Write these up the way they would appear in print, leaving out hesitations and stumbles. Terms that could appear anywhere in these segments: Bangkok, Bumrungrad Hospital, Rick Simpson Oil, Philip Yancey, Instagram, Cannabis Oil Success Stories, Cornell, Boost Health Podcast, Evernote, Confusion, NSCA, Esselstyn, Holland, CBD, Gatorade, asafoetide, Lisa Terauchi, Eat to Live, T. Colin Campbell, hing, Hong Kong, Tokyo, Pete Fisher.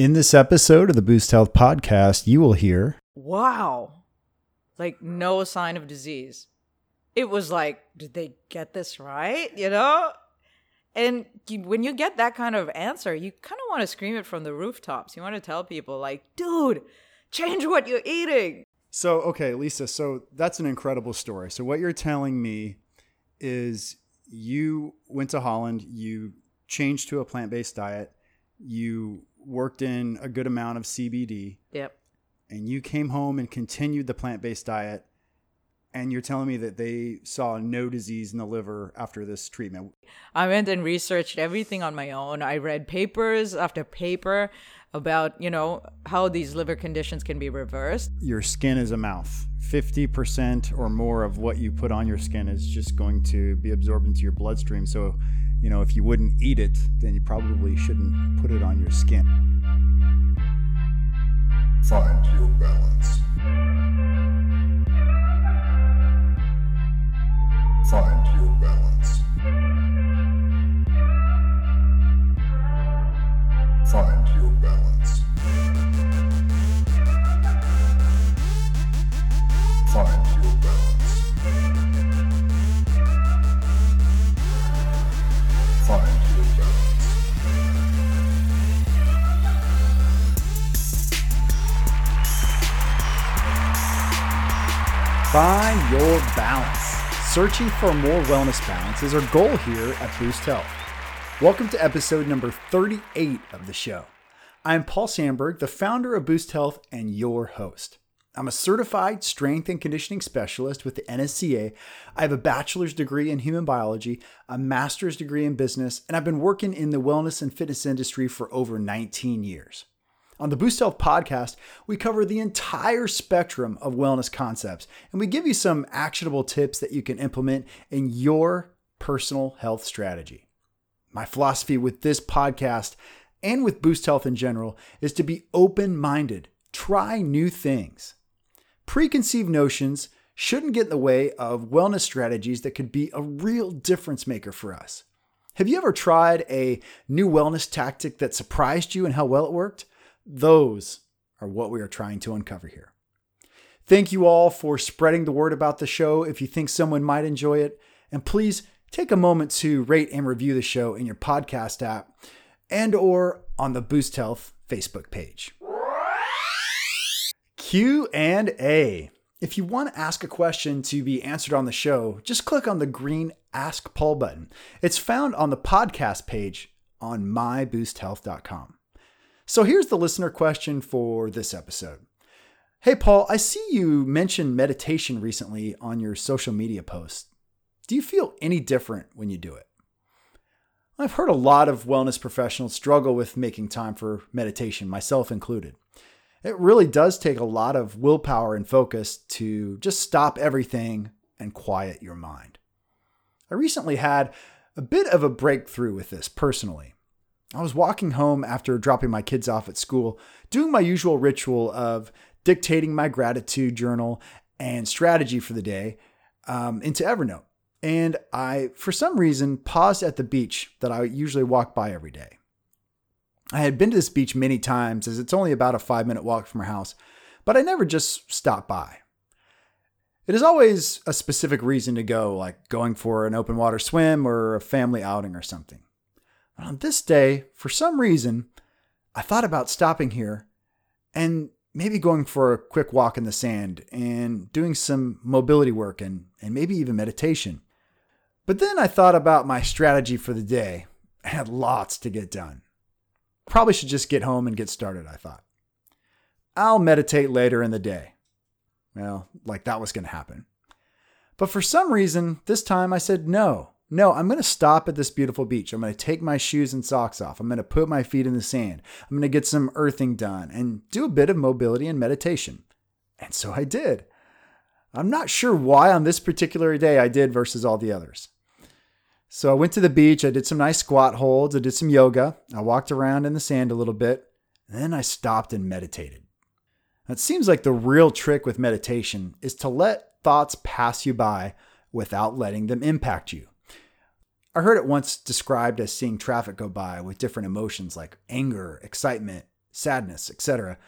In this episode of the Boost Health Podcast, you will hear... Wow. Like, no sign of disease. It was like, did they get this right? You know? And when you get that kind of answer, you kind of want to scream it from the rooftops. You want to tell people, like, dude, change what you're eating. So, okay, Lisa, so that's an incredible story. So what you're telling me is you went to Holland, you changed to a plant-based diet, you... worked in a good amount of CBD. Yep. And you came home and continued the plant-based diet. And you're telling me that they saw no disease in the liver after this treatment. I went and researched everything on my own. I read papers after paper about, you know, how these liver conditions can be reversed. Your skin is a mouth. 50% or more of what you put on your skin is just going to be absorbed into your bloodstream. So, you know, if you wouldn't eat it, then you probably shouldn't put it on your skin. Find your balance. Find your balance. Find your balance. Find your balance. Find your balance. Searching for more wellness balance is our goal here at Boost Health. Welcome to episode number 38 of the show. I'm Paul Sandberg, the founder of Boost Health and your host. I'm a certified strength and conditioning specialist with the NSCA. I have a bachelor's degree in human biology, a master's degree in business, and I've been working in the wellness and fitness industry for over 19 years. On the Boost Health Podcast, we cover the entire spectrum of wellness concepts, and we give you some actionable tips that you can implement in your personal health strategy. My philosophy with this podcast and with Boost Health in general is to be open-minded, try new things. Preconceived notions shouldn't get in the way of wellness strategies that could be a real difference maker for us. Have you ever tried a new wellness tactic that surprised you and how well it worked? Those are what we are trying to uncover here. Thank you all for spreading the word about the show if you think someone might enjoy it. And please take a moment to rate and review the show in your podcast app and or on the Boost Health Facebook page. Q&A. If you want to ask a question to be answered on the show, just click on the green Ask Paul button. It's found on the podcast page on myboosthealth.com. So here's the listener question for this episode. Hey, Paul, I see you mentioned meditation recently on your social media posts. Do you feel any different when you do it? I've heard a lot of wellness professionals struggle with making time for meditation, myself included. It really does take a lot of willpower and focus to just stop everything and quiet your mind. I recently had a bit of a breakthrough with this personally. I was walking home after dropping my kids off at school, doing my usual ritual of dictating my gratitude journal and strategy for the day into Evernote. And I, for some reason, paused at the beach that I usually walk by every day. I had been to this beach many times as it's only about a 5-minute walk from our house, but I never just stopped by. It is always a specific reason to go, like going for an open water swim or a family outing or something. On this day, for some reason, I thought about stopping here and maybe going for a quick walk in the sand and doing some mobility work and maybe even meditation. But then I thought about my strategy for the day. I had lots to get done. Probably should just get home and get started, I thought. I'll meditate later in the day. Well, like that was going to happen. But for some reason, this time I said no. No, I'm going to stop at this beautiful beach. I'm going to take my shoes and socks off. I'm going to put my feet in the sand. I'm going to get some earthing done and do a bit of mobility and meditation. And so I did. I'm not sure why on this particular day I did versus all the others. So I went to the beach. I did some nice squat holds. I did some yoga. I walked around in the sand a little bit. And then I stopped and meditated. It seems like the real trick with meditation is to let thoughts pass you by without letting them impact you. I heard it once described as seeing traffic go by with different emotions like anger, excitement, sadness, etc.,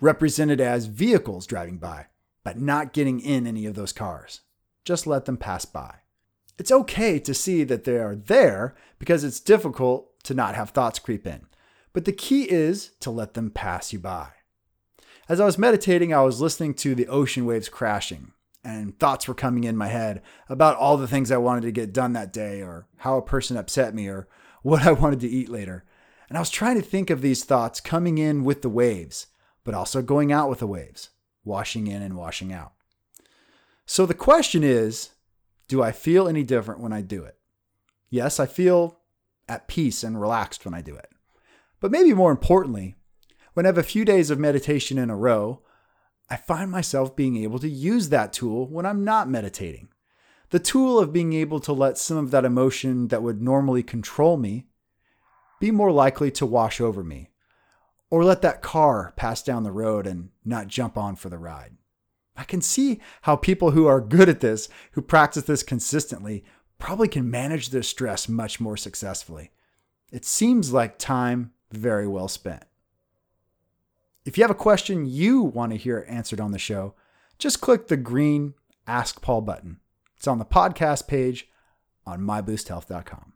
represented as vehicles driving by, but not getting in any of those cars. Just let them pass by. It's okay to see that they are there because it's difficult to not have thoughts creep in, but the key is to let them pass you by. As I was meditating, I was listening to the ocean waves crashing, and thoughts were coming in my head about all the things I wanted to get done that day, or how a person upset me, or what I wanted to eat later. And I was trying to think of these thoughts coming in with the waves, but also going out with the waves, washing in and washing out. So the question is, do I feel any different when I do it? Yes, I feel at peace and relaxed when I do it. But maybe more importantly, when I have a few days of meditation in a row, I find myself being able to use that tool when I'm not meditating. The tool of being able to let some of that emotion that would normally control me be more likely to wash over me, or let that car pass down the road and not jump on for the ride. I can see how people who are good at this, who practice this consistently, probably can manage their stress much more successfully. It seems like time very well spent. If you have a question you want to hear answered on the show, just click the green Ask Paul button. It's on the podcast page on myboosthealth.com.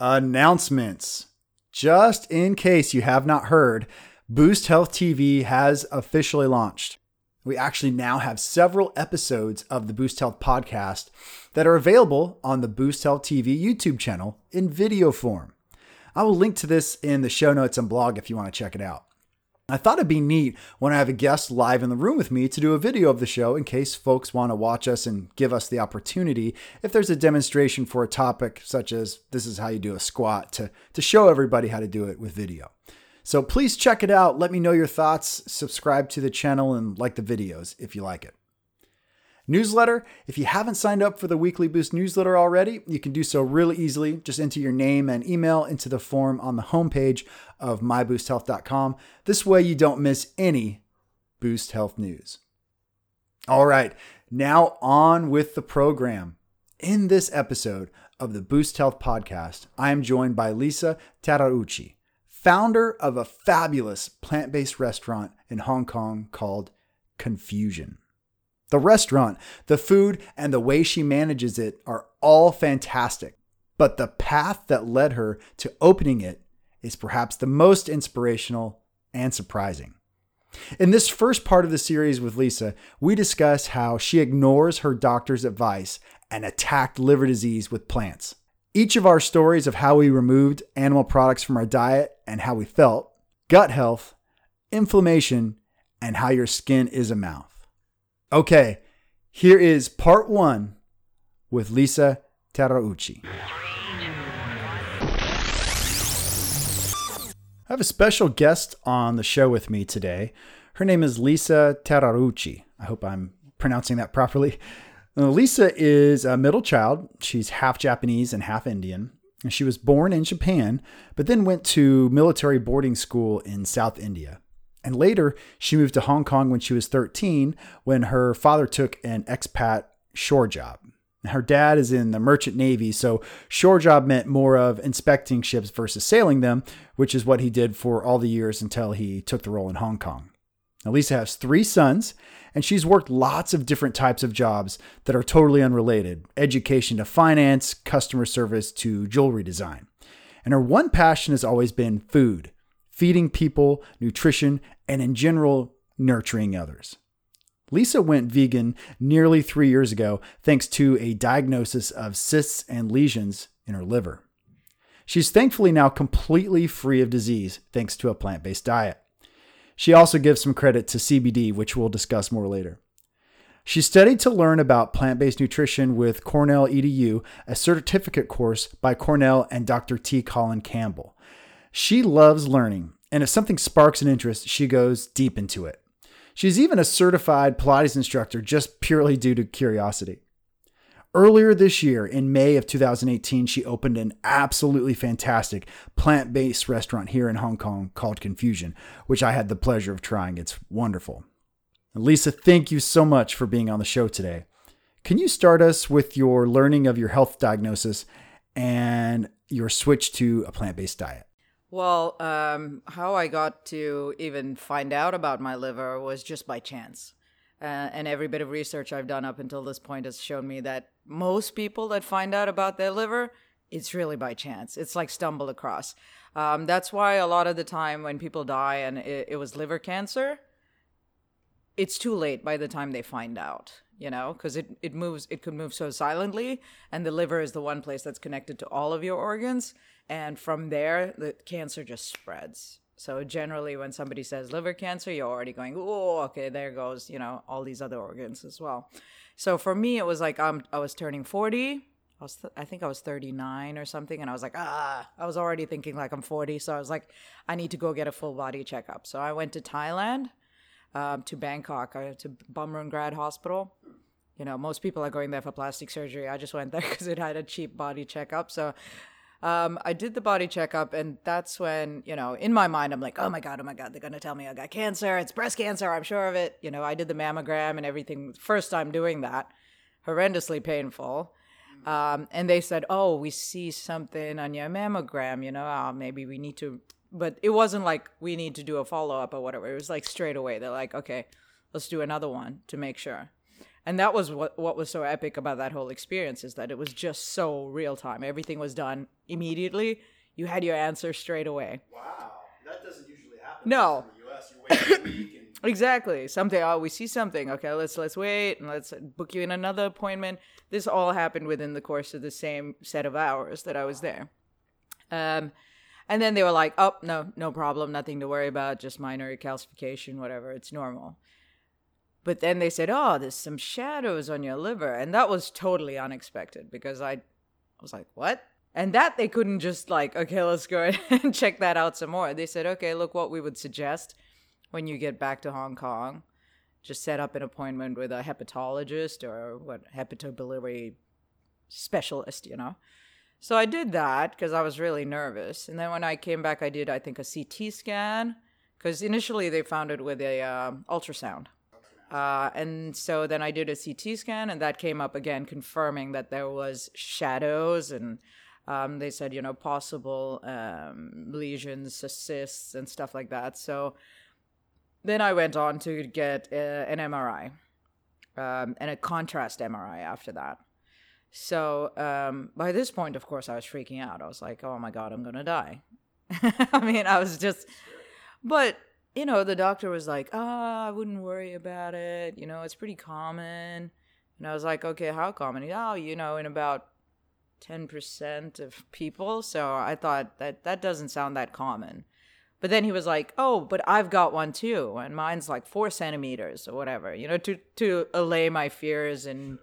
Announcements. Just in case you have not heard, Boost Health TV has officially launched. We actually now have several episodes of the Boost Health podcast that are available on the Boost Health TV YouTube channel in video form. I will link to this in the show notes and blog if you want to check it out. I thought it'd be neat when I have a guest live in the room with me to do a video of the show in case folks want to watch us and give us the opportunity, if there's a demonstration for a topic such as this is how you do a squat, to show everybody how to do it with video. So please check it out. Let me know your thoughts. Subscribe to the channel and like the videos if you like it. Newsletter. If you haven't signed up for the Weekly Boost newsletter already, you can do so really easily. Just enter your name and email into the form on the homepage of myboosthealth.com. This way you don't miss any Boost Health news. All right, now on with the program. In this episode of the Boost Health podcast, I am joined by Lisa Terauchi, founder of a fabulous plant-based restaurant in Hong Kong called Confusion. The restaurant, the food, and the way she manages it are all fantastic, but the path that led her to opening it is perhaps the most inspirational and surprising. In this first part of the series with Lisa, we discuss how she ignores her doctor's advice and attacked liver disease with plants. Each of our stories of how we removed animal products from our diet and how we felt, gut health, inflammation, and how your skin is a mouth. Okay, here is part one with Lisa Terauchi. I have a special guest on the show with me today. Her name is Lisa Terauchi. I hope I'm pronouncing that properly. Lisa is a middle child. She's half Japanese and half Indian. And she was born in Japan, but then went to military boarding school in South India. And later, she moved to Hong Kong when she was 13, when her father took an expat shore job. Her dad is in the merchant navy, so shore job meant more of inspecting ships versus sailing them, which is what he did for all the years until he took the role in Hong Kong. Now, Lisa has 3 sons, and she's worked lots of different types of jobs that are totally unrelated, education to finance, customer service to jewelry design. And her one passion has always been food. Feeding people, nutrition, and in general, nurturing others. Lisa went vegan nearly 3 years ago, thanks to a diagnosis of cysts and lesions in her liver. She's thankfully now completely free of disease, thanks to a plant-based diet. She also gives some credit to CBD, which we'll discuss more later. She studied to learn about plant-based nutrition with Cornell EDU, a certificate course by Cornell and Dr. T. Colin Campbell. She loves learning, and if something sparks an interest, she goes deep into it. She's even a certified Pilates instructor just purely due to curiosity. Earlier this year, in May of 2018, she opened an absolutely fantastic plant-based restaurant here in Hong Kong called Confusion, which I had the pleasure of trying. It's wonderful. And Lisa, thank you so much for being on the show today. Can you start us with your learning of your health diagnosis and your switch to a plant-based diet? Well, how I got to even find out about my liver was just by chance. And every bit of research I've done up until this point has shown me that most people that find out about their liver, it's really by chance. It's like stumble across. That's why a lot of the time when people die and it was liver cancer, it's too late by the time they find out, you know, because it could move so silently, and the liver is the one place that's connected to all of your organs. And from there, the cancer just spreads. So generally when somebody says liver cancer, you're already going, oh, okay, there goes, you know, all these other organs as well. So for me, it was like I was turning 40. I think I was 39 or something. And I was like, I was already thinking like I'm 40. So I was like, I need to go get a full body checkup. So I went to Thailand, to Bangkok, to Bumrungrad Hospital. You know, most people are going there for plastic surgery. I just went there because it had a cheap body checkup. So I did the body checkup, and that's when, you know, in my mind, I'm like, oh my God, they're going to tell me I got cancer. It's breast cancer. I'm sure of it. You know, I did the mammogram and everything. First time doing that, horrendously painful. And they said, oh, we see something on your mammogram, you know, maybe we need to, but it wasn't like we need to do a follow-up or whatever. It was like straight away. They're like, okay, let's do another one to make sure. And that was what was so epic about that whole experience, is that it was just so real time. Everything was done immediately. You had your answer straight away. Wow. That doesn't usually happen. No. In the US, you wait a week and... Exactly. Something, we see something. Okay, let's wait and let's book you in another appointment. This all happened within the course of the same set of hours that I was there. And then they were like, oh, no problem. Nothing to worry about. Just minor calcification, whatever. It's normal. But then they said, oh, there's some shadows on your liver. And that was totally unexpected, because I was like, what? And that they couldn't just like, okay, let's go and check that out some more. They said, okay, look, what we would suggest when you get back to Hong Kong, just set up an appointment with a hepatologist or what, hepatobiliary specialist, you know. So I did that because I was really nervous. And then when I came back, I did, I think, a CT scan, because initially they found it with a ultrasound. And so then I did a CT scan, and that came up again, confirming that there was shadows, and they said, you know, possible lesions, cysts, and stuff like that. So then I went on to get an MRI and a contrast MRI after that. So by this point, of course, I was freaking out. I was like, oh, my God, I'm going to die. I mean, I was just – but – you know, the doctor was like, I wouldn't worry about it. You know, it's pretty common. And I was like, okay, how common? Oh, you know, in about 10% of people. So I thought that doesn't sound that common. But then he was like, oh, but I've got one too. And mine's like 4 centimeters or whatever, you know, to allay my fears and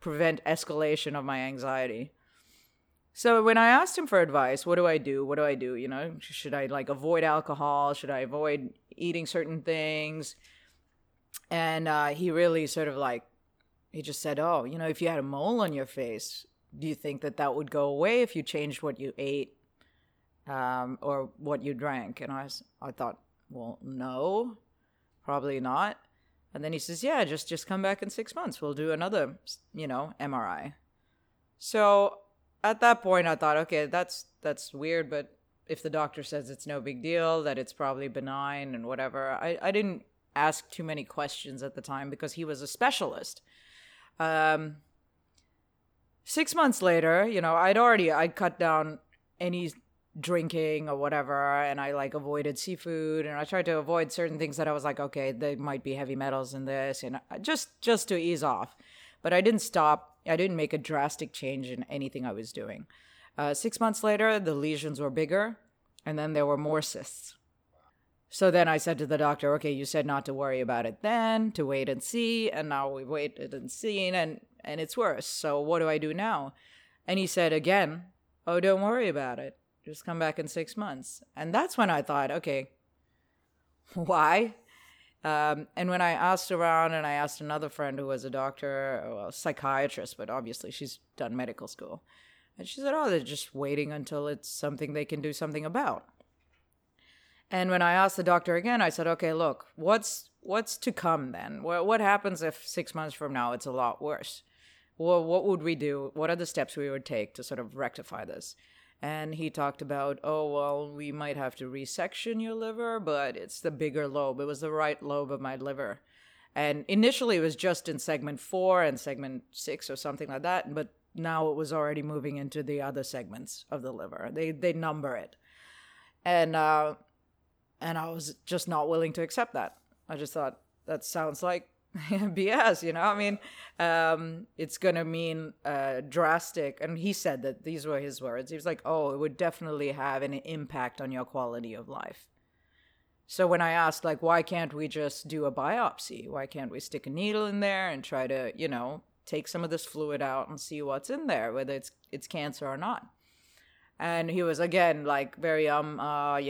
prevent escalation of my anxiety. So when I asked him for advice, what do I do? You know, should I like avoid alcohol? Should I avoid eating certain things? And he really sort of like, he just said, oh, you know, if you had a mole on your face, do you think that would go away if you changed what you ate or what you drank? And I thought, well, no, probably not. And then he says, yeah, just come back in 6 months. We'll do another, you know, MRI. So... at that point, I thought, okay, that's weird, but if the doctor says it's no big deal, that it's probably benign and whatever. I didn't ask too many questions at the time because he was a specialist. 6 months later, you know, I cut down any drinking or whatever, and I like avoided seafood, and I tried to avoid certain things that I was like, okay, there might be heavy metals in this, and just to ease off. But I didn't stop. I didn't make a drastic change in anything I was doing. 6 months later, the lesions were bigger, and then there were more cysts. So then I said to the doctor, okay, you said not to worry about it then, to wait and see, and now we waited and seen, and it's worse. So what do I do now? And he said again, oh, don't worry about it. Just come back in 6 months. And that's when I thought, okay, why? And when I asked around, and I asked another friend who was a doctor, well, a psychiatrist, but obviously she's done medical school. And she said, oh, they're just waiting until it's something they can do something about. And when I asked the doctor again, I said, okay, look, what's to come then? What happens if 6 months from now it's a lot worse? Well, what would we do? What are the steps we would take to sort of rectify this? And he talked about, oh, well, we might have to resection your liver, but it's the bigger lobe. It was the right lobe of my liver. And initially it was just in segment 4 and segment 6 or something like that. But now it was already moving into the other segments of the liver. They number it. And I was just not willing to accept that. I just thought, that sounds like BS, you know? I mean, it's going to mean drastic. And he said that these were his words. He was like, oh, it would definitely have an impact on your quality of life. So when I asked, like, why can't we just do a biopsy? Why can't we stick a needle in there and try to, you know, take some of this fluid out and see what's in there, whether it's cancer or not? And he was, again, like, very, you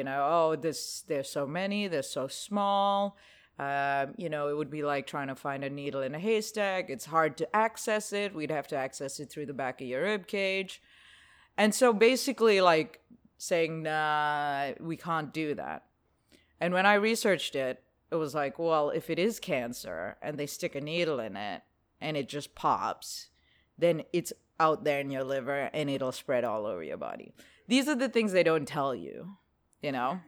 know, oh, this, there's so many, they're so small. You know, it would be like trying to find a needle in a haystack. It's hard to access it. We'd have to access it through the back of your rib cage. And so basically, like, saying, nah, we can't do that. And when I researched it, it was like, well, if it is cancer and they stick a needle in it and it just pops, then it's out there in your liver and it'll spread all over your body. These are the things they don't tell you, you know?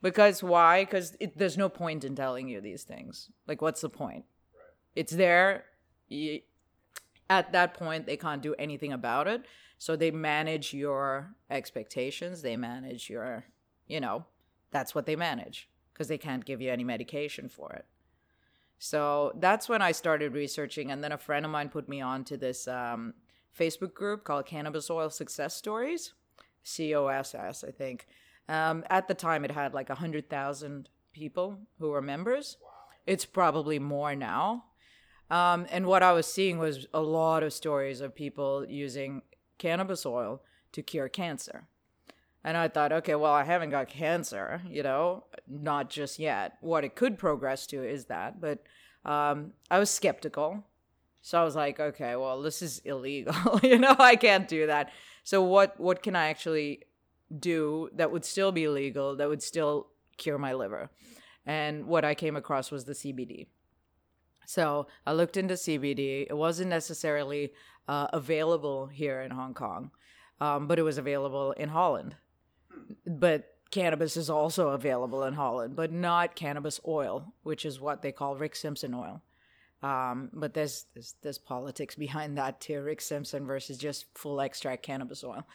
Because why? Because there's no point in telling you these things. Like, what's the point? Right. It's there. At that point, they can't do anything about it. So they manage your expectations. They manage your, you know, that's what they manage because they can't give you any medication for it. So that's when I started researching. And then a friend of mine put me on to this Facebook group called Cannabis Oil Success Stories, COSS, I think. At the time, it had like 100,000 people who were members. Wow. It's probably more now. And what I was seeing was a lot of stories of people using cannabis oil to cure cancer. And I thought, okay, well, I haven't got cancer, you know, not just yet. What it could progress to is that. But I was skeptical. So I was like, okay, well, this is illegal. You know, I can't do that. So what can I actually do that would still be legal, that would still cure my liver? And what I came across was the CBD. So I looked into CBD. It wasn't necessarily available here in Hong Kong, but it was available in Holland. But cannabis is also available in Holland, but not cannabis oil, which is what they call Rick Simpson oil. But there's politics behind that too, Rick Simpson versus just full extract cannabis oil.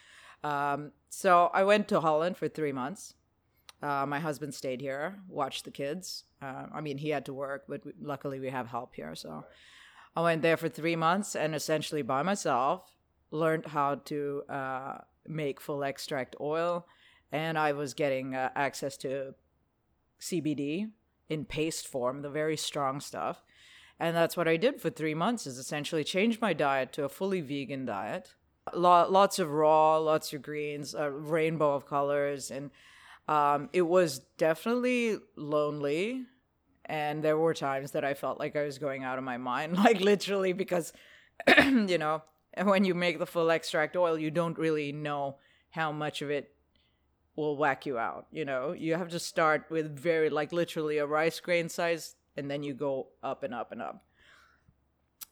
So I went to Holland for 3 months. My husband stayed here, watched the kids. I mean, he had to work, but luckily we have help here. So I went there for 3 months and essentially by myself learned how to make full extract oil. And I was getting access to CBD in paste form, the very strong stuff. And that's what I did for 3 months, is essentially change my diet to a fully vegan diet. Lots of raw, lots of greens, a rainbow of colors. And it was definitely lonely. And there were times that I felt like I was going out of my mind, like literally, because, you know, when you make the full extract oil, you don't really know how much of it will whack you out. You know, you have to start with very, like, literally a rice grain size, and then you go up and up and up.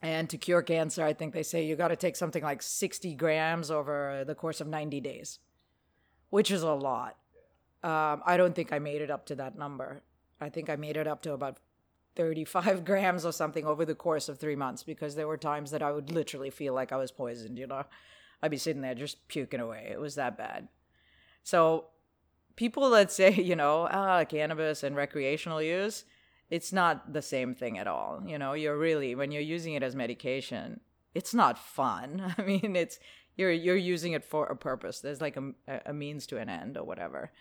And to cure cancer, I think they say you got to take something like 60 grams over the course of 90 days, which is a lot. I don't think I made it up to that number. I think I made it up to about 35 grams or something over the course of 3 months, because there were times that I would literally feel like I was poisoned, you know. I'd be sitting there just puking away. It was that bad. So people that say, you know, cannabis and recreational use, it's not the same thing at all. You know, you're really, when you're using it as medication, it's not fun. I mean, it's, you're using it for a purpose. There's like a means to an end or whatever.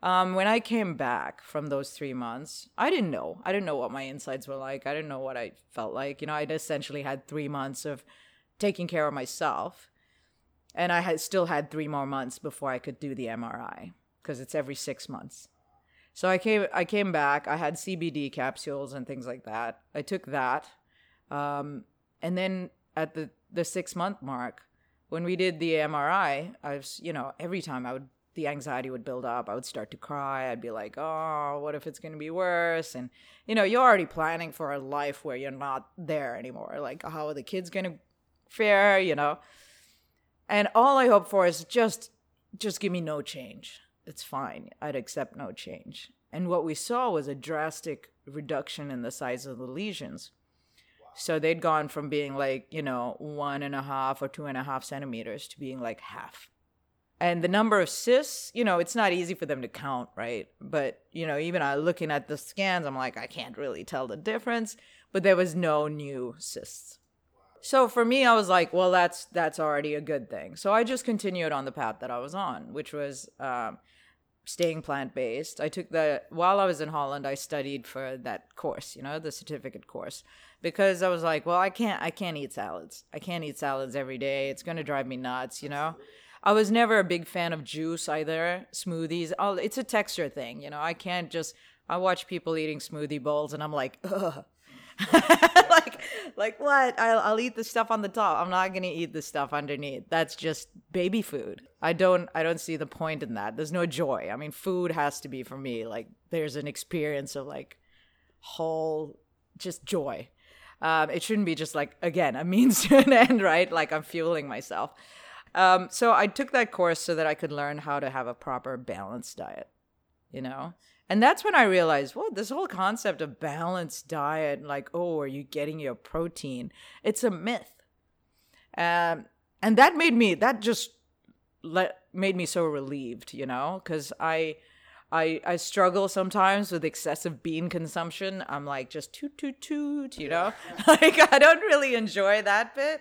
When I came back from those 3 months, I didn't know what my insides were like. I didn't know what I felt like. You know, I'd essentially had 3 months of taking care of myself, and I had still had 3 more months before I could do the MRI, because it's every 6 months. So I came back, I had CBD capsules and things like that. I took that. And then at the 6-month mark, when we did the MRI, I was, you know, every time the anxiety would build up. I would start to cry. I'd be like, oh, what if it's going to be worse? And, you know, you're already planning for a life where you're not there anymore. Like, how are the kids going to fare, you know? And all I hope for is just just give me no change. It's fine. I'd accept no change. And what we saw was a drastic reduction in the size of the lesions. Wow. So they'd gone from being like, 1.5 or 2.5 centimeters to being like half. And the number of cysts, it's not easy for them to count, right? But, even looking at the scans, I'm like, I can't really tell the difference. But there was no new cysts. So for me, I was like, well, that's already a good thing. So I just continued on the path that I was on, which was staying plant-based. I took while I was in Holland, I studied for that course, the certificate course, because I was like, well, I can't eat salads. I can't eat salads every day. It's going to drive me nuts, Absolutely. I was never a big fan of juice either, smoothies. It's a texture thing, I can't just, I watch people eating smoothie bowls and I'm like, ugh. like what? I'll eat the stuff on the top. I'm not gonna eat the stuff underneath. That's just baby food. I don't see the point in that. There's no joy. I mean, food has to be for me like there's an experience of like whole just joy. It shouldn't be just like again a means to an end, right? Like I'm fueling myself. So I took that course so that I could learn how to have a proper balanced diet. And that's when I realized, this whole concept of balanced diet, like, are you getting your protein? It's a myth. And that made me so relieved, because I struggle sometimes with excessive bean consumption. I'm like, just toot, like I don't really enjoy that bit.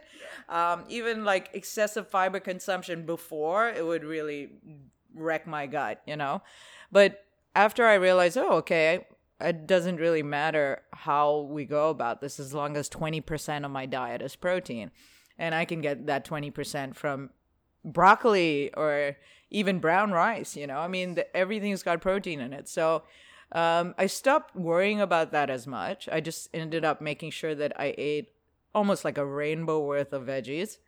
Even like excessive fiber consumption before, it would really wreck my gut, but after I realized, it doesn't really matter how we go about this as long as 20% of my diet is protein. And I can get that 20% from broccoli or even brown rice, everything's got protein in it. So I stopped worrying about that as much. I just ended up making sure that I ate almost like a rainbow worth of veggies.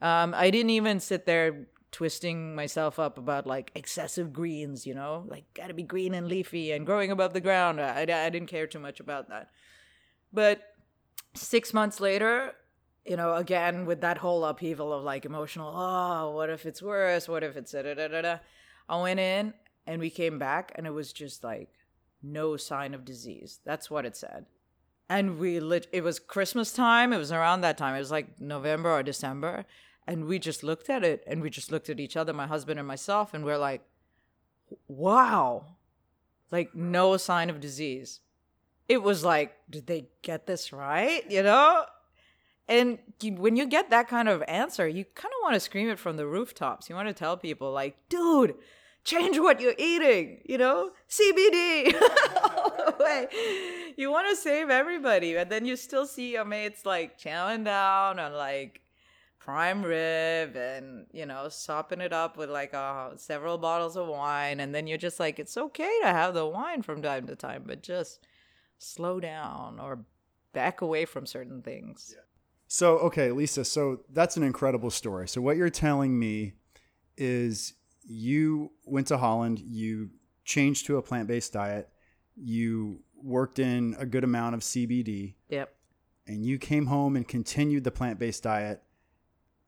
I didn't even sit there twisting myself up about like excessive greens, like gotta be green and leafy and growing above the ground. I didn't care too much about that. But 6 months later, again, with that whole upheaval of like emotional, what if it's worse? What if it's da-da-da-da-da? I went in and we came back and it was just like no sign of disease. That's what it said. And it was Christmas time. It was around that time. It was like November or December. And we just looked at it and we just looked at each other, my husband and myself, and we're like, wow, like no sign of disease. It was like, did they get this right? And when you get that kind of answer, you kind of want to scream it from the rooftops. You want to tell people like, dude, change what you're eating, CBD. You want to save everybody. And then you still see your mates like chowing down on like prime rib and sopping it up with like several bottles of wine, and then you're just like, it's okay to have the wine from time to time, but just slow down or back away from certain things. So okay, Lisa, so that's an incredible story. So what you're telling me is you went to Holland, you changed to a plant-based diet, you worked in a good amount of CBD, yep, and you came home and continued the plant-based diet.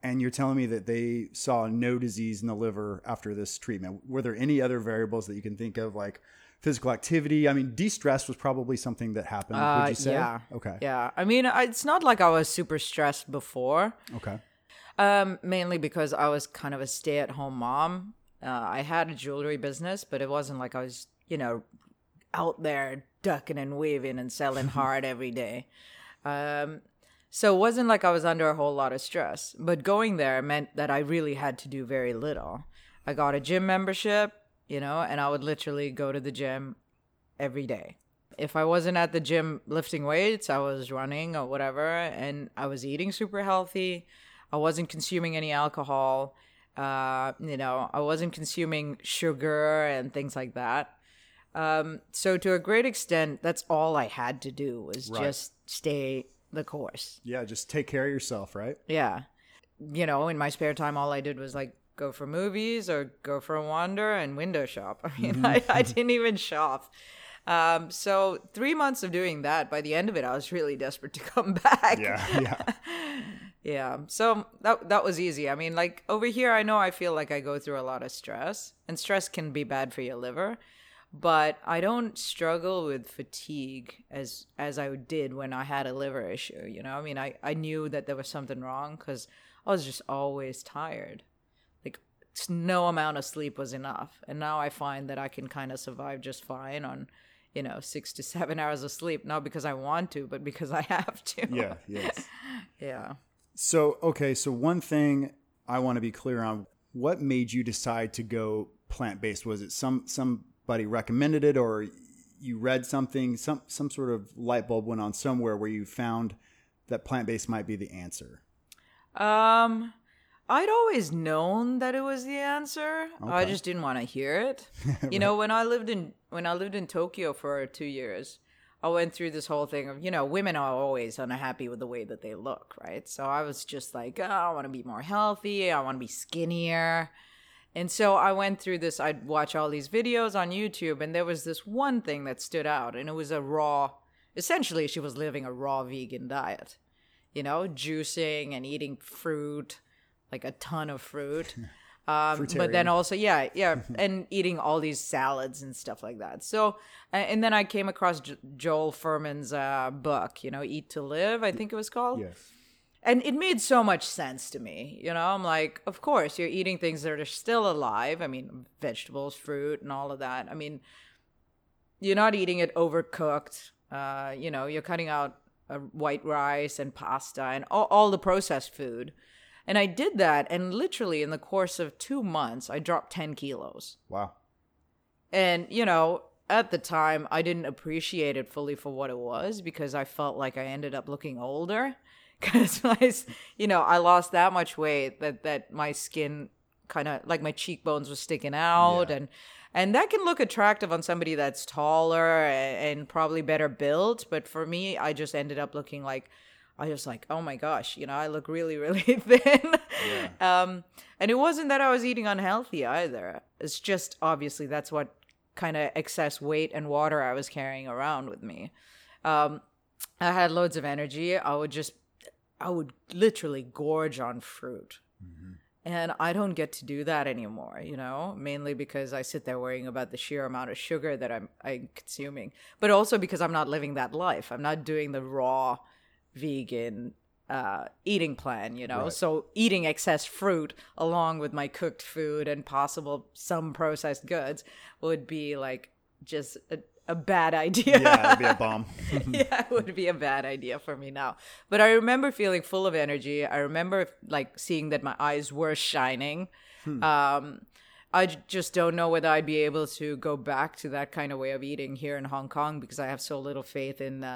And you're telling me that they saw no disease in the liver after this treatment. Were there any other variables that you can think of, like physical activity? I mean, de-stress was probably something that happened, would you say? Yeah. Okay. Yeah. I mean, it's not like I was super stressed before. Okay. Mainly because I was kind of a stay-at-home mom. I had a jewelry business, but it wasn't like I was, out there ducking and weaving and selling hard every day. So it wasn't like I was under a whole lot of stress, but going there meant that I really had to do very little. I got a gym membership, and I would literally go to the gym every day. If I wasn't at the gym lifting weights, I was running or whatever, and I was eating super healthy. I wasn't consuming any alcohol. I wasn't consuming sugar and things like that. So to a great extent, that's all I had to do was just stay the course. Yeah, just take care of yourself, right? Yeah. In my spare time, all I did was like go for movies or go for a wander and window shop. I mean, mm-hmm. I didn't even shop. So 3 months of doing that, by the end of it, I was really desperate to come back. Yeah. Yeah. So that was easy. I mean, like over here, I know I feel like I go through a lot of stress, and stress can be bad for your liver, but I don't struggle with fatigue as I did when I had a liver issue. You know, I mean, I knew that there was something wrong because I was just always tired. Like no amount of sleep was enough. And now I find that I can kind of survive just fine on, 6 to 7 hours of sleep, not because I want to, but because I have to. Yeah. Yes. Yeah. So, okay. So one thing I want to be clear on, what made you decide to go plant-based? Was it somebody recommended it, or you read something, some sort of light bulb went on somewhere where you found that plant-based might be the answer? I'd always known that it was the answer. Okay. I just didn't want to hear it. Right. When I lived in Tokyo for 2 years, I went through this whole thing of, women are always unhappy with the way that they look, right? So I was just like, oh, I want to be more healthy. I want to be skinnier. And so I went through this. I'd watch all these videos on YouTube, and there was this one thing that stood out, and it was essentially she was living a raw vegan diet, juicing and eating fruit, like a ton of fruit. But then also, yeah. And eating all these salads and stuff like that. So, and then I came across Joel Fuhrman's book, Eat to Live, I think it was called. Yes. And it made so much sense to me. I'm like, of course, you're eating things that are still alive. I mean, vegetables, fruit, and all of that. I mean, you're not eating it overcooked. You're cutting out white rice and pasta and all the processed food. And I did that, and literally in the course of 2 months, I dropped 10 kilos. Wow. And, at the time, I didn't appreciate it fully for what it was, because I felt like I ended up looking older because, I lost that much weight that my skin kind of, like my cheekbones were sticking out. Yeah. And that can look attractive on somebody that's taller and probably better built. But for me, I just ended up looking like, I was like, oh my gosh, I look really, really thin. Yeah. And it wasn't that I was eating unhealthy either. It's just obviously that's what kind of excess weight and water I was carrying around with me. I had loads of energy. I would literally gorge on fruit. Mm-hmm. And I don't get to do that anymore, mainly because I sit there worrying about the sheer amount of sugar that I'm consuming, but also because I'm not living that life. I'm not doing the raw vegan eating plan, Right. So eating excess fruit along with my cooked food and possible some processed goods would be like just a bad idea. Yeah, it'd be a bomb. Yeah, it would be a bad idea for me now. But I remember feeling full of energy. I remember like seeing that my eyes were shining. I just don't know whether I'd be able to go back to that kind of way of eating here in Hong Kong, because I have so little faith in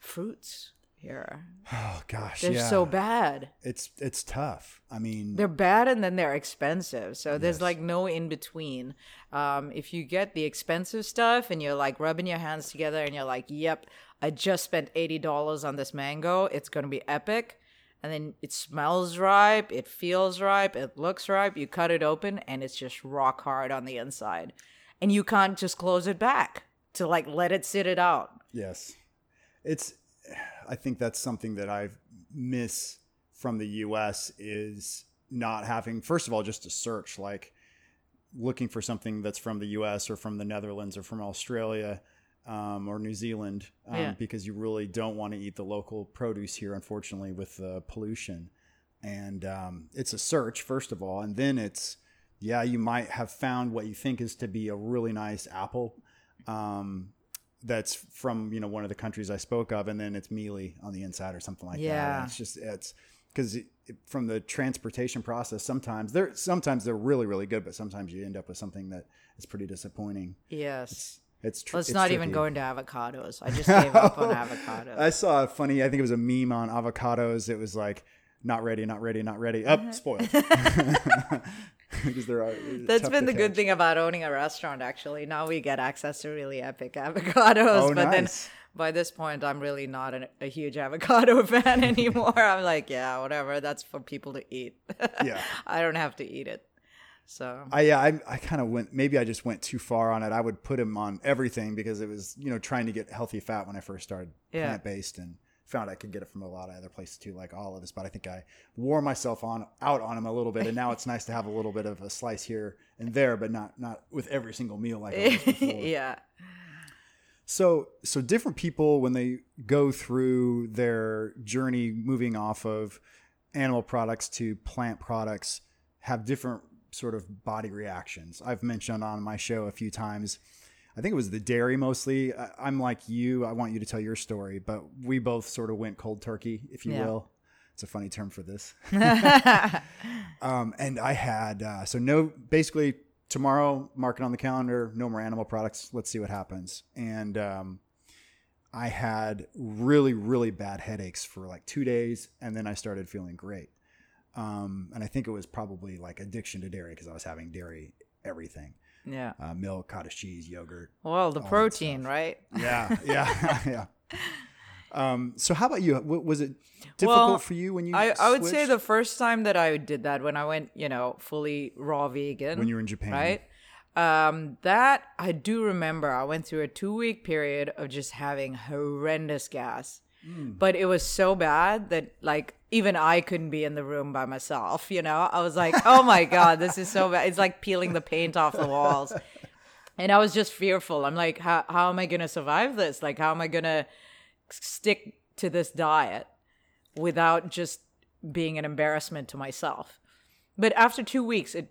fruits. Here. Oh gosh, they're so bad. It's tough. I mean, they're bad and then they're expensive. So there's like no in between. If you get the expensive stuff and you're like rubbing your hands together and you're like, "Yep, I just spent $80 on this mango. It's gonna be epic," and then it smells ripe, it feels ripe, it looks ripe. You cut it open and it's just rock hard on the inside, and you can't just close it back to like let it sit it out. Yes, I think that's something that I miss from the U.S. is not having, first of all, just a search, like looking for something that's from the U.S. or from the Netherlands or from Australia or New Zealand, because you really don't want to eat the local produce here, unfortunately, with the pollution. And it's a search, first of all. And then it's, you might have found what you think is to be a really nice apple that's from, one of the countries I spoke of, and then it's mealy on the inside or something like that. And it's because from the transportation process, sometimes they're really, really good, but sometimes you end up with something that is pretty disappointing. Yes. It's not even go into avocados. I just gave up on avocados. I saw I think it was a meme on avocados. It was like, not ready. Oh, spoiled. That's been the good thing about owning a restaurant, actually. Now we get access to really epic avocados. Oh, but nice. Then by this point, I'm really not a huge avocado fan anymore. I'm like, whatever. That's for people to eat. Yeah, I don't have to eat it. So I kind of went, maybe I just went too far on it. I would put them on everything because it was, trying to get healthy fat when I first started plant-based, and found I could get it from a lot of other places too, like olives, but I think I wore myself out on them a little bit, and now it's nice to have a little bit of a slice here and there, but not with every single meal like I was before. Yeah. So different people, when they go through their journey moving off of animal products to plant products, have different sort of body reactions. I've mentioned on my show a few times, I think it was the dairy mostly. I'm like you. I want you to tell your story, but we both sort of went cold turkey, if you will. It's a funny term for this. And I had, basically tomorrow, mark it on the calendar, no more animal products. Let's see what happens. And I had really, really bad headaches for like 2 days. And then I started feeling great. And I think it was probably like addiction to dairy, because I was having dairy everything. Yeah. Milk, cottage cheese, yogurt. Well, the protein, right? Yeah. So how about you? Was it difficult for you when you switched? I would say the first time that I did that, when I went, fully raw vegan. When you were in Japan. Right? That I do remember. I went through a 2-week period of just having horrendous gas. But it was so bad that like even I couldn't be in the room by myself, I was like, oh my God, this is so bad. It's like peeling the paint off the walls. And I was just fearful. I'm like, how am I going to survive this? Like, how am I going to stick to this diet without just being an embarrassment to myself? But after 2 weeks, it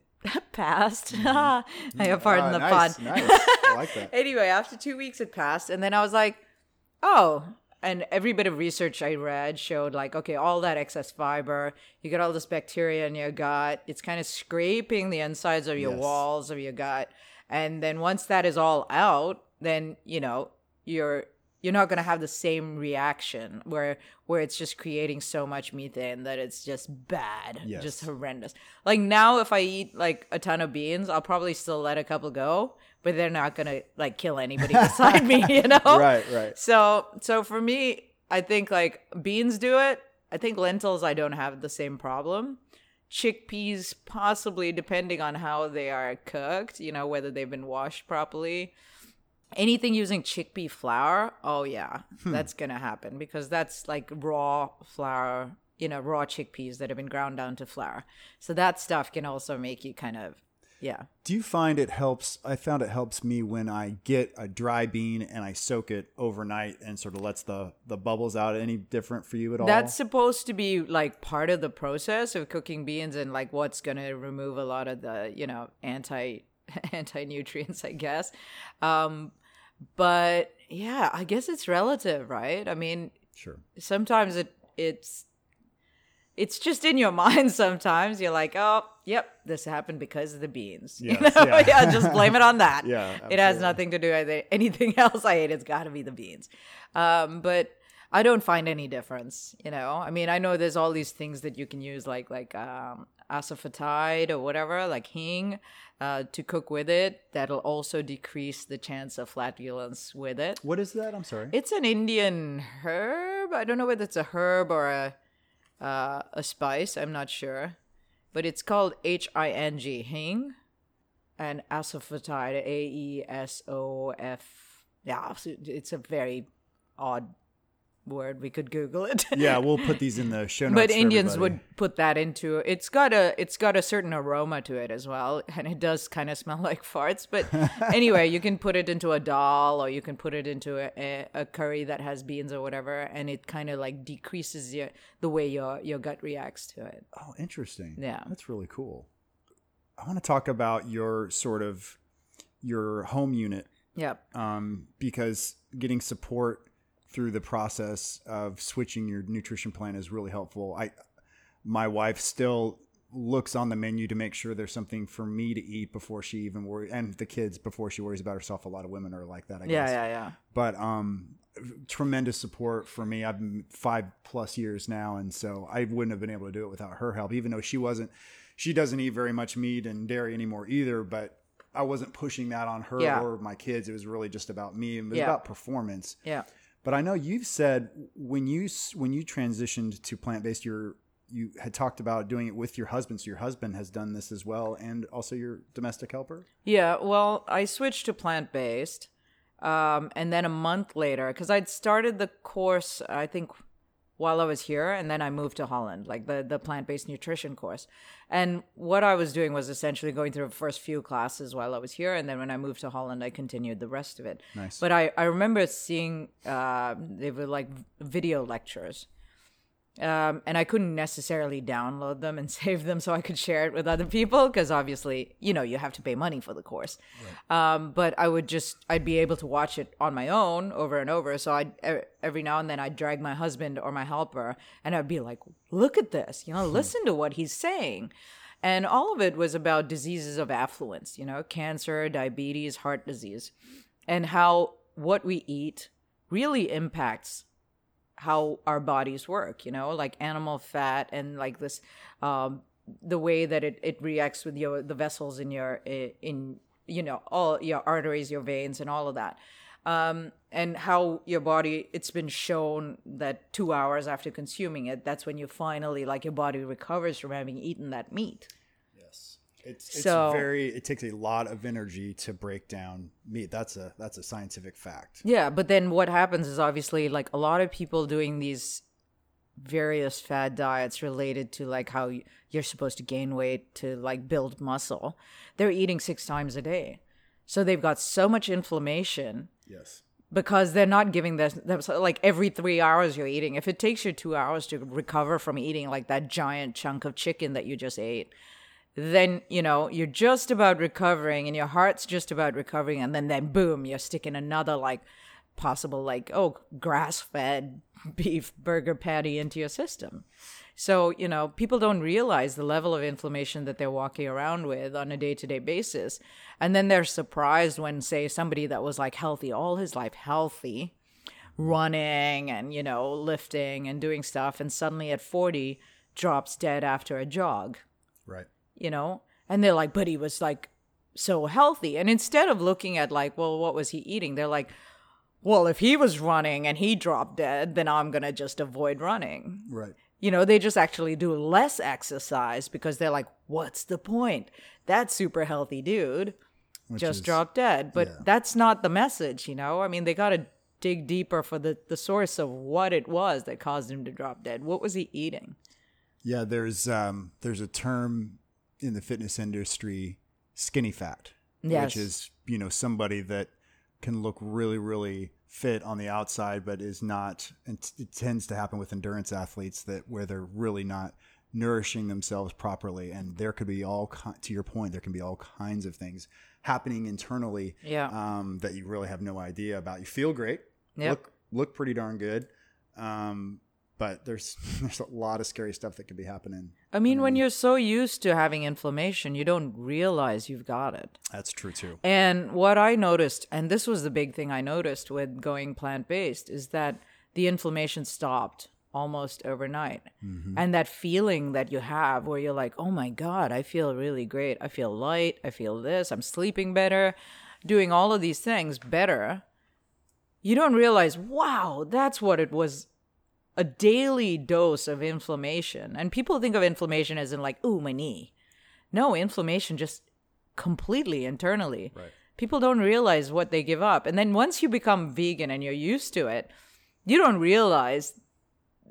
passed. Pardon the pun. Nice. I like that. Anyway, after 2 weeks, it passed. And then I was like, and every bit of research I read showed like, okay, all that excess fiber, you get all this bacteria in your gut. It's kind of scraping the insides of your walls of your gut. And then once that is all out, then, you're not going to have the same reaction where it's just creating so much methane that it's just bad, just horrendous. Like now if I eat like a ton of beans, I'll probably still let a couple go, but they're not going to like kill anybody beside me, Right. So for me, I think like beans do it. I think lentils, I don't have the same problem. Chickpeas, possibly, depending on how they are cooked, whether they've been washed properly. Anything using chickpea flour, that's going to happen, because that's like raw flour, raw chickpeas that have been ground down to flour. So that stuff can also make you kind of... Yeah. Do you find it helps? I found it helps me when I get a dry bean and I soak it overnight and sort of lets the bubbles out. Any different for you at all? That's supposed to be like part of the process of cooking beans and like what's going to remove a lot of the, anti-nutrients, I guess. But yeah, I guess it's relative, right? I mean, sure. Sometimes it's just in your mind sometimes. You're like, oh, yep, this happened because of the beans. Yes, yeah, just blame it on that. Yeah, absolutely. It has nothing to do with anything else I ate. It's got to be the beans. But I don't find any difference, I mean, I know there's all these things that you can use like asafoetide or whatever, like hing, to cook with it. That'll also decrease the chance of flatulence with it. What is that? I'm sorry. It's an Indian herb. I don't know whether it's a herb or a spice, I'm not sure, but it's called H-I-N-G, hing, and asafoetide, A-E-S-O-F. Yeah, it's a very odd word. We could Google it. Yeah, we'll put these in the show notes. But Indians would put that into it. It's got a certain aroma to it as well, and it does kind of smell like farts. But anyway, you can put it into a dal, or you can put it into a curry that has beans or whatever, and it kind of like decreases the way your gut reacts to it. Oh, interesting. Yeah, that's really cool. I want to talk about your home unit. Yep. Because getting support through the process of switching your nutrition plan is really helpful. My wife still looks on the menu to make sure there's something for me to eat before she even worries, and the kids before she worries about herself. A lot of women are like that, I guess. Yeah. But tremendous support for me. I've been 5+ years now, and so I wouldn't have been able to do it without her help, even though she doesn't eat very much meat and dairy anymore either, but I wasn't pushing that on her or my kids. It was really just about me, and it was about performance. Yeah. But I know you've said when you transitioned to plant-based, you had talked about doing it with your husband. So your husband has done this as well, and also your domestic helper? Yeah, well, I switched to plant-based, and then a month later, because I'd started the course, I think while I was here, and then I moved to Holland, like the plant-based nutrition course. And what I was doing was essentially going through the first few classes while I was here, and then when I moved to Holland, I continued the rest of it. Nice. But I remember seeing, they were like video lectures. And I couldn't necessarily download them and save them so I could share it with other people, because obviously, you know, you have to pay money for the course. Right. But I would I'd be able to watch it on my own over and over. So every now and then I'd drag my husband or my helper and I'd be like, look at this, you know, listen to what he's saying. And all of it was about diseases of affluence, you know, cancer, diabetes, heart disease, and how what we eat really impacts how our bodies work, you know, like animal fat and like this, the way that it reacts with the vessels in all your arteries, your veins, and all of that. And how your body, it's been shown that 2 hours after consuming it, that's when you finally, like, your body recovers from having eaten that meat. Yes. It takes a lot of energy to break down meat. That's a scientific fact. Yeah. But then what happens is obviously, like, a lot of people doing these various fad diets related to, like, how you're supposed to gain weight to, like, build muscle. They're eating 6 times a day. So they've got so much inflammation. Yes. Because they're not giving this, like, every 3 hours you're eating. If it takes you 2 hours to recover from eating, like, that giant chunk of chicken that you just ate, then, you know, you're just about recovering and your heart's just about recovering. And then boom, you're sticking another, like, possible, like, grass-fed beef burger patty into your system. So, you know, people don't realize the level of inflammation that they're walking around with on a day-to-day basis. And then they're surprised when, say, somebody that was, like, healthy all his life, healthy, running and, you know, lifting and doing stuff, and suddenly at 40 drops dead after a jog. Right. You know, and they're like, but he was, like, so healthy. And instead of looking at, like, well, what was he eating? They're like, well, if he was running and he dropped dead, then I'm going to just avoid running. Right. You know, they just actually do less exercise because they're like, what's the point? That super healthy dude just dropped dead. But that's not the message, you know? I mean, they got to dig deeper for the source of what it was that caused him to drop dead. What was he eating? Yeah, there's a term in the fitness industry, skinny fat, yes, which is, you know, somebody that can look really, really fit on the outside, but is not, and it tends to happen with endurance athletes where they're really not nourishing themselves properly. And there could be to your point, there can be all kinds of things happening internally that you really have no idea about. You feel great, look pretty darn good. But there's a lot of scary stuff that could be happening. I mean, when you're so used to having inflammation, you don't realize you've got it. That's true, too. And what I noticed, and this was the big thing I noticed with going plant-based, is that the inflammation stopped almost overnight. Mm-hmm. And that feeling that you have where you're like, oh, my God, I feel really great. I feel light. I feel this. I'm sleeping better, doing all of these things better. You don't realize, wow, that's what it was. A daily dose of inflammation. And people think of inflammation as in, like, ooh, my knee. No, inflammation just completely internally. Right. People don't realize what they give up. And then once you become vegan and you're used to it, you don't realize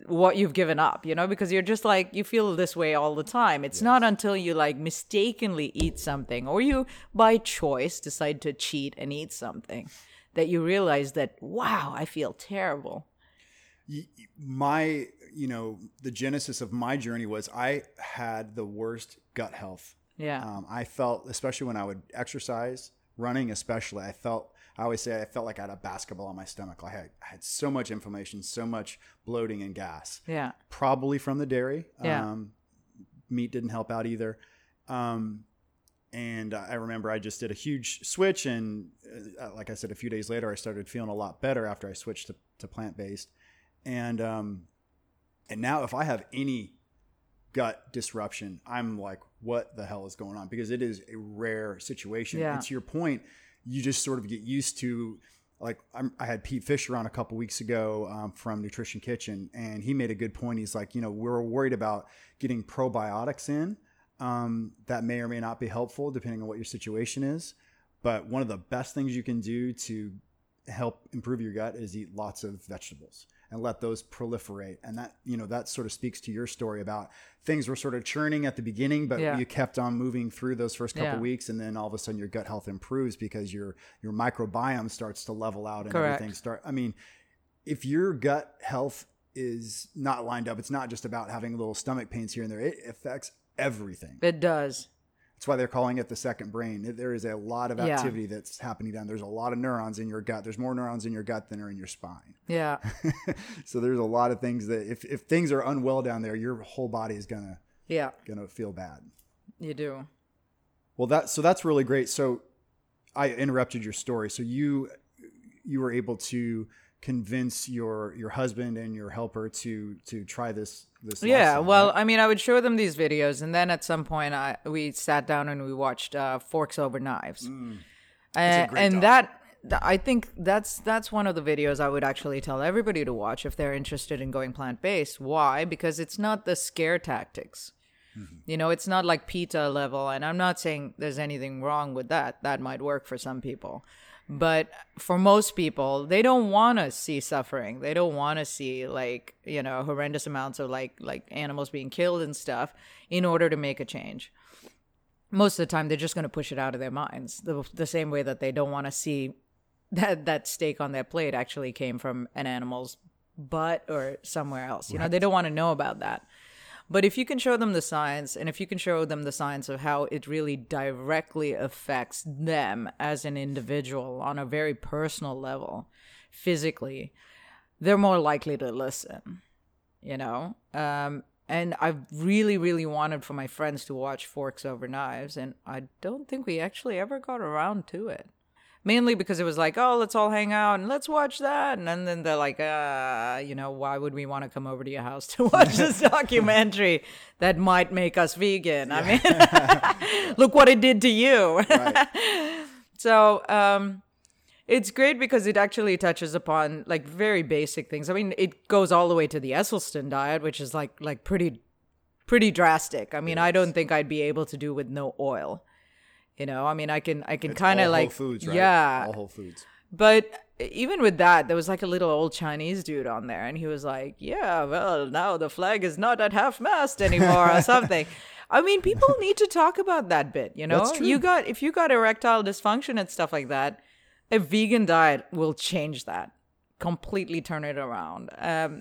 what you've given up, you know, because you're just like, you feel this way all the time. It's not until you, like, mistakenly eat something or you by choice decide to cheat and eat something that you realize that, wow, I feel terrible. The genesis of my journey was I had the worst gut health. Yeah. I felt, especially when I would exercise, running especially, I always say I felt like I had a basketball on my stomach. Like I had so much inflammation, so much bloating and gas. Yeah. Probably from the dairy. Yeah. Meat didn't help out either. And I remember I just did a huge switch. And like I said, a few days later, I started feeling a lot better after I switched to plant-based. And now if I have any gut disruption, I'm like, what the hell is going on? Because it is a rare situation. Yeah. And to your point, you just sort of get used to, like, I had Pete Fisher on a couple weeks ago from Nutrition Kitchen, and he made a good point. He's like, you know, we're worried about getting probiotics in that may or may not be helpful depending on what your situation is. But one of the best things you can do to help improve your gut is eat lots of vegetables. and let those proliferate. And that, you know, that sort of speaks to your story about things were sort of churning at the beginning, but you kept on moving through those first couple weeks. And then all of a sudden your gut health improves because your microbiome starts to level out and everything starts. I mean, if your gut health is not lined up, it's not just about having little stomach pains here and there. It affects everything. It does. That's why they're calling it the second brain. There is a lot of activity that's happening down. There's a lot of neurons in your gut. There's more neurons in your gut than are in your spine. Yeah. So there's a lot of things that if things are unwell down there, your whole body is gonna feel bad. You do. Well, that's really great. So I interrupted your story. So you were able to convince your husband and your helper to try this lesson, well, right? I mean, I would show them these videos, and then at some point we sat down and we watched Forks Over Knives. I think that's one of the videos I would actually tell everybody to watch if they're interested in going plant-based. Why? Because it's not the scare tactics. Mm-hmm. You know, it's not like PETA level, and I'm not saying there's anything wrong with that. That might work for some people. But for most people, they don't want to see suffering. They don't want to see horrendous amounts of like animals being killed and stuff in order to make a change. Most of the time, they're just going to push it out of their minds. The same way that they don't want to see that steak on their plate actually came from an animal's butt or somewhere else. Right. You know, they don't want to know about that. But if you can show them the science, and if you can show them the science of how it really directly affects them as an individual on a very personal level, physically, they're more likely to listen, you know? And I really, really wanted for my friends to watch Forks Over Knives, and I don't think we actually ever got around to it. Mainly because it was like, oh, let's all hang out and let's watch that. And then they're like, why would we want to come over to your house to watch this documentary that might make us vegan? Yeah. I mean, look what it did to you. Right. So it's great because it actually touches upon like very basic things. I mean, it goes all the way to the Esselstyn diet, which is like pretty drastic. I mean, yes. I don't think I'd be able to do with no oil. You know, I mean, I can kind of like, whole foods, right? Yeah, all whole foods. But even with that, there was like a little old Chinese dude on there, and he was like, yeah, well, now the flag is not at half mast anymore or something. I mean, people need to talk about that bit, you know, that's true. If you got erectile dysfunction and stuff like that, a vegan diet will change that, completely turn it around.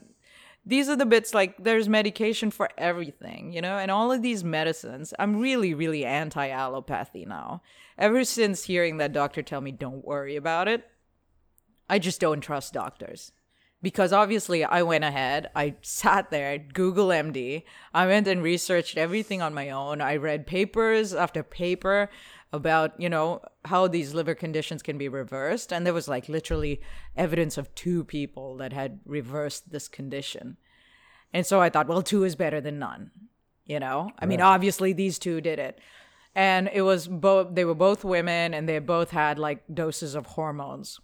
These are the bits like there's medication for everything, you know, and all of these medicines. I'm really, really anti-allopathy now. Ever since hearing that doctor tell me don't worry about it, I just don't trust doctors. Because obviously I went ahead, I sat there, Google MD, I went and researched everything on my own. I read papers after paper about, you know, how these liver conditions can be reversed. And there was like literally evidence of 2 people that had reversed this condition. And so I thought, well, 2 is better than none, you know? Right. I mean, obviously these 2 did it. And it was they were both women, and they both had like doses of hormones,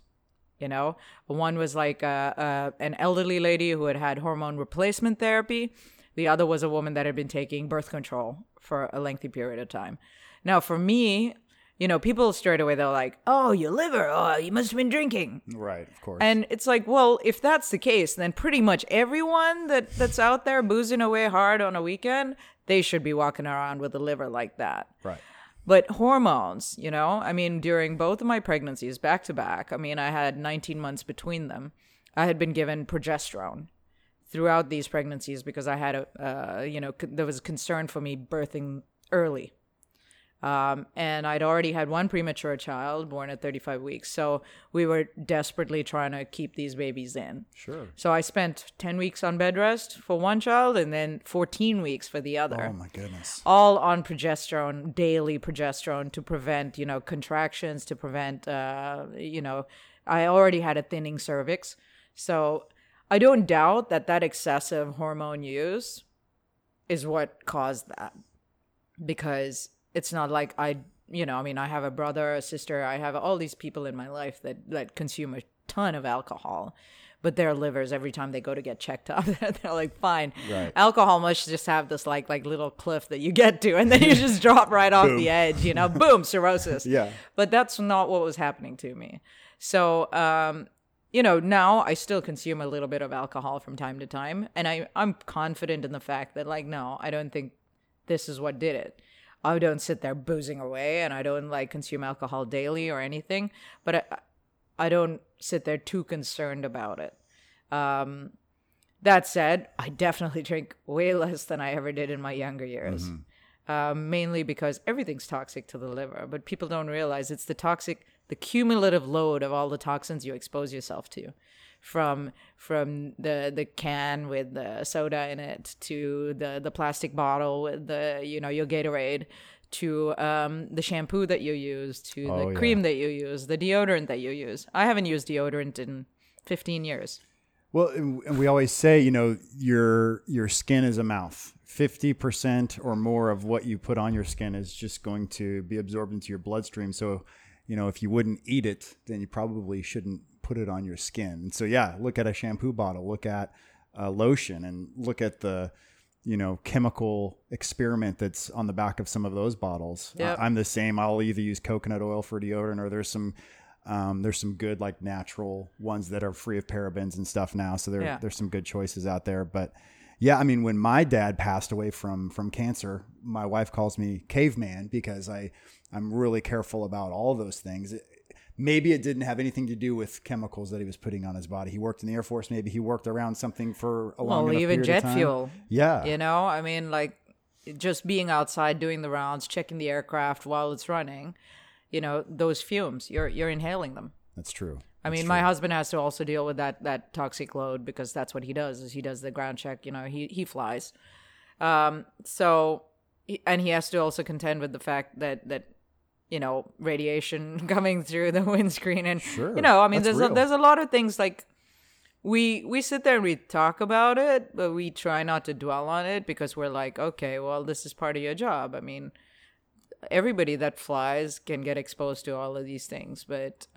you know? One was like an elderly lady who had hormone replacement therapy. The other was a woman that had been taking birth control for a lengthy period of time. Now, for me, you know, people straight away, they're like, oh, your liver, oh, you must have been drinking. Right, of course. And it's like, well, if that's the case, then pretty much everyone that's out there boozing away hard on a weekend, they should be walking around with a liver like that. Right. But hormones, you know, I mean, during both of my pregnancies, back to back, I mean, I had 19 months between them. I had been given progesterone throughout these pregnancies because I had there was concern for me birthing early. And I'd already had one premature child born at 35 weeks. So we were desperately trying to keep these babies in. Sure. So I spent 10 weeks on bed rest for one child and then 14 weeks for the other. Oh my goodness. All on progesterone, daily progesterone to prevent, you know, contractions, to prevent, I already had a thinning cervix. So I don't doubt that excessive hormone use is what caused that, because it's not like I have a brother, a sister, I have all these people in my life that consume a ton of alcohol, but their livers, every time they go to get checked up, they're like, fine, right. Alcohol must just have this like little cliff that you get to, and then you just drop right off the edge, you know, boom, cirrhosis. Yeah. But that's not what was happening to me. So you know, now I still consume a little bit of alcohol from time to time. And I'm confident in the fact that, like, no, I don't think this is what did it. I don't sit there boozing away, and I don't, like, consume alcohol daily or anything. But I don't sit there too concerned about it. That said, I definitely drink way less than I ever did in my younger years. Mm-hmm. Mainly because everything's toxic to the liver, but people don't realize it's the cumulative load of all the toxins you expose yourself to, from the can with the soda in it, to the plastic bottle with the, you know, your Gatorade, to the shampoo that you use, to the cream that you use, the deodorant that you use. I haven't used deodorant in 15 years. Well, we always say, you know, your skin is a mouth. 50% or more of what you put on your skin is just going to be absorbed into your bloodstream. So, you know, if you wouldn't eat it, then you probably shouldn't put it on your skin. And so, yeah, look at a shampoo bottle, look at a lotion, and look at the, you know, chemical experiment that's on the back of some of those bottles. Yep. I'm the same. I'll either use coconut oil for deodorant, or there's some good, like, natural ones that are free of parabens and stuff now. So there's some good choices out there. But yeah, I mean, when my dad passed away from cancer, my wife calls me caveman because I'm really careful about all those things. Maybe it didn't have anything to do with chemicals that he was putting on his body. He worked in the Air Force. Maybe he worked around something for a long enough period of time. Even jet fuel. Yeah. You know, I mean, like, just being outside, doing the rounds, checking the aircraft while it's running. You know, those fumes, you're inhaling them. That's true. I mean, my husband has to also deal with that toxic load, because that's what he does, is he does the ground check. You know, he flies. And he has to also contend with the fact that, you know, radiation coming through the windscreen. And, you know, I mean, there's a lot of things, like, we sit there and we talk about it, but we try not to dwell on it, because we're like, okay, well, this is part of your job. I mean, everybody that flies can get exposed to all of these things, but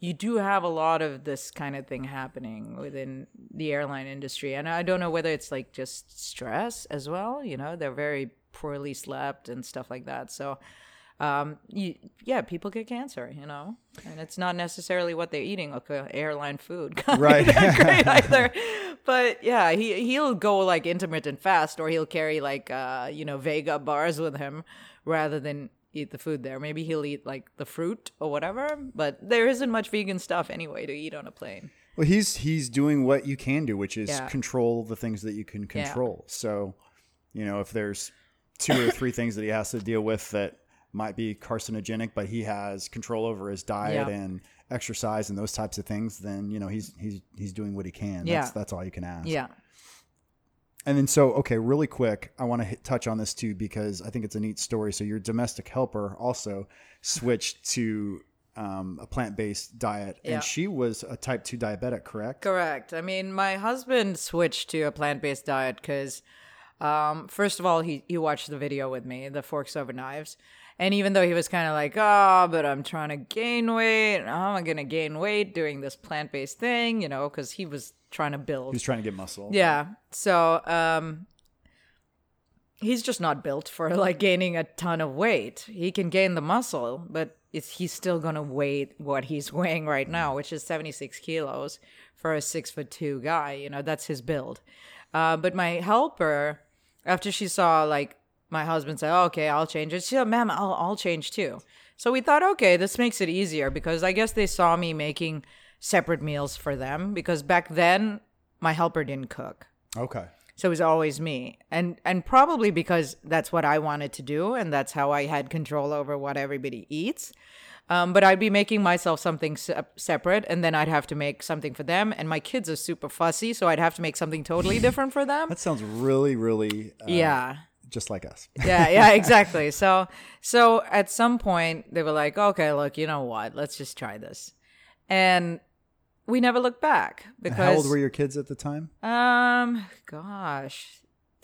you do have a lot of this kind of thing happening within the airline industry. And I don't know whether it's, like, just stress as well. You know, they're very poorly slept and stuff like that. So people get cancer, you know, and it's not necessarily what they're eating. Okay, airline food, right? Not great either. But yeah, he'll go, like, intermittent fast, or he'll carry, like, you know, Vega bars with him rather than eat the food there. Maybe he'll eat, like, the fruit or whatever, but there isn't much vegan stuff anyway to eat on a plane. Well, he's doing what you can do, which is control the things that you can control. Yeah. So, you know, if there's 2 or 3 things that he has to deal with that might be carcinogenic, but he has control over his diet and exercise and those types of things, then, you know, he's doing what he can. Yeah. That's all you can ask. Yeah. And then, so, okay, really quick, I want to touch on this too, because I think it's a neat story. So your domestic helper also switched to a plant-based diet, and she was a type 2 diabetic, correct? Correct. I mean, my husband switched to a plant-based diet because first of all, he watched the video with me, the Forks Over Knives. And even though he was kind of like, but I'm trying to gain weight, and I'm going to gain weight doing this plant-based thing, you know, because he was trying to build. He was trying to get muscle. Yeah. So he's just not built for, like, gaining a ton of weight. He can gain the muscle, but he's still going to weigh what he's weighing right now, which is 76 kilos for a 6'2" guy. You know, that's his build. But my helper, after she saw, like, my husband said, okay, I'll change it. She said, ma'am, I'll change too. So we thought, okay, this makes it easier, because I guess they saw me making separate meals for them, because back then my helper didn't cook. Okay. So it was always me. And probably because that's what I wanted to do, and that's how I had control over what everybody eats. But I'd be making myself something separate, and then I'd have to make something for them. And my kids are super fussy, so I'd have to make something totally different for them. That sounds really, really just like us. Yeah, exactly. So at some point they were like, okay, look, you know what? Let's just try this. And we never looked back, because— How old were your kids at the time?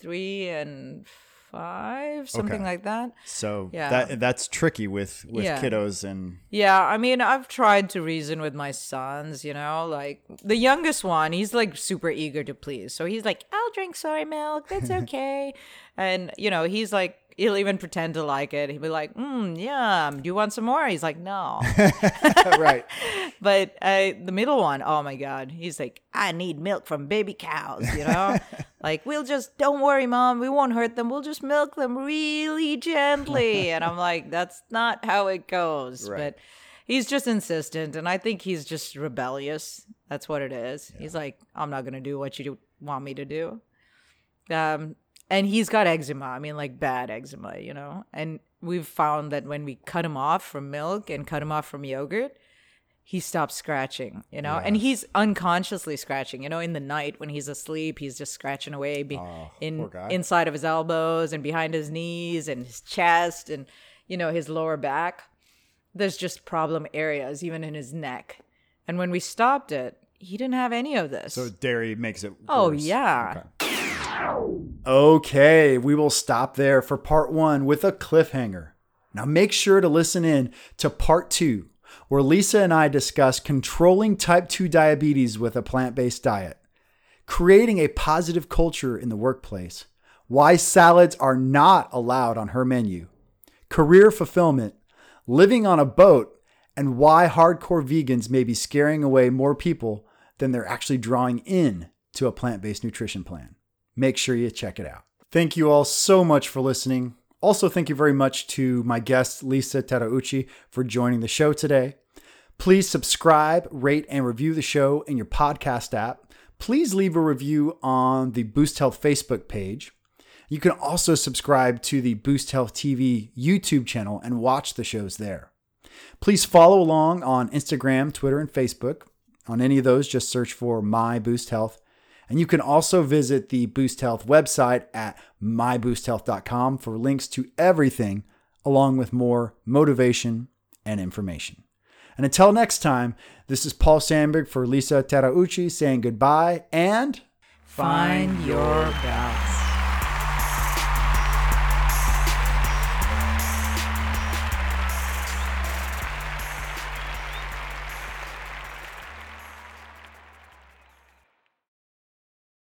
3 and 5, something like that. So that's tricky with kiddos. And yeah, I mean, I've tried to reason with my sons, you know, like the youngest one, he's like super eager to please. So he's like, I'll drink soy milk. That's okay. And, you know, he's like, he'll even pretend to like it. He'll be like, yum, do you want some more? He's like, no. Right. But the middle one, oh my God, he's like, I need milk from baby cows, you know? Like, we'll just, don't worry, Mom, we won't hurt them. We'll just milk them really gently. And I'm like, that's not how it goes. Right. But he's just insistent. And I think he's just rebellious. That's what it is. Yeah. He's like, I'm not going to do what you want me to do. And he's got eczema. I mean, like bad eczema, you know? And we've found that when we cut him off from milk and cut him off from yogurt, he stops scratching, you know? Yeah. And he's unconsciously scratching, you know, in the night when he's asleep, he's just scratching away inside of his elbows and behind his knees and his chest and, you know, his lower back. There's just problem areas, even in his neck. And when we stopped it, he didn't have any of this. So dairy makes it worse. Oh, yeah. Okay, we will stop there for part one with a cliffhanger. Now make sure to listen in to part two, where Lisa and I discuss controlling type 2 diabetes with a plant-based diet, creating a positive culture in the workplace, why salads are not allowed on her menu, career fulfillment, living on a boat, and why hardcore vegans may be scaring away more people than they're actually drawing in to a plant-based nutrition plan. Make sure you check it out. Thank you all so much for listening. Also, thank you very much to my guest, Lisa Terauchi, for joining the show today. Please subscribe, rate, and review the show in your podcast app. Please leave a review on the Boost Health Facebook page. You can also subscribe to the Boost Health TV YouTube channel and watch the shows there. Please follow along on Instagram, Twitter, and Facebook. On any of those, just search for My Boost Health. And you can also visit the Boost Health website at myboosthealth.com for links to everything, along with more motivation and information. And until next time, this is Paul Sandberg for Lisa Terauchi saying goodbye and find your balance.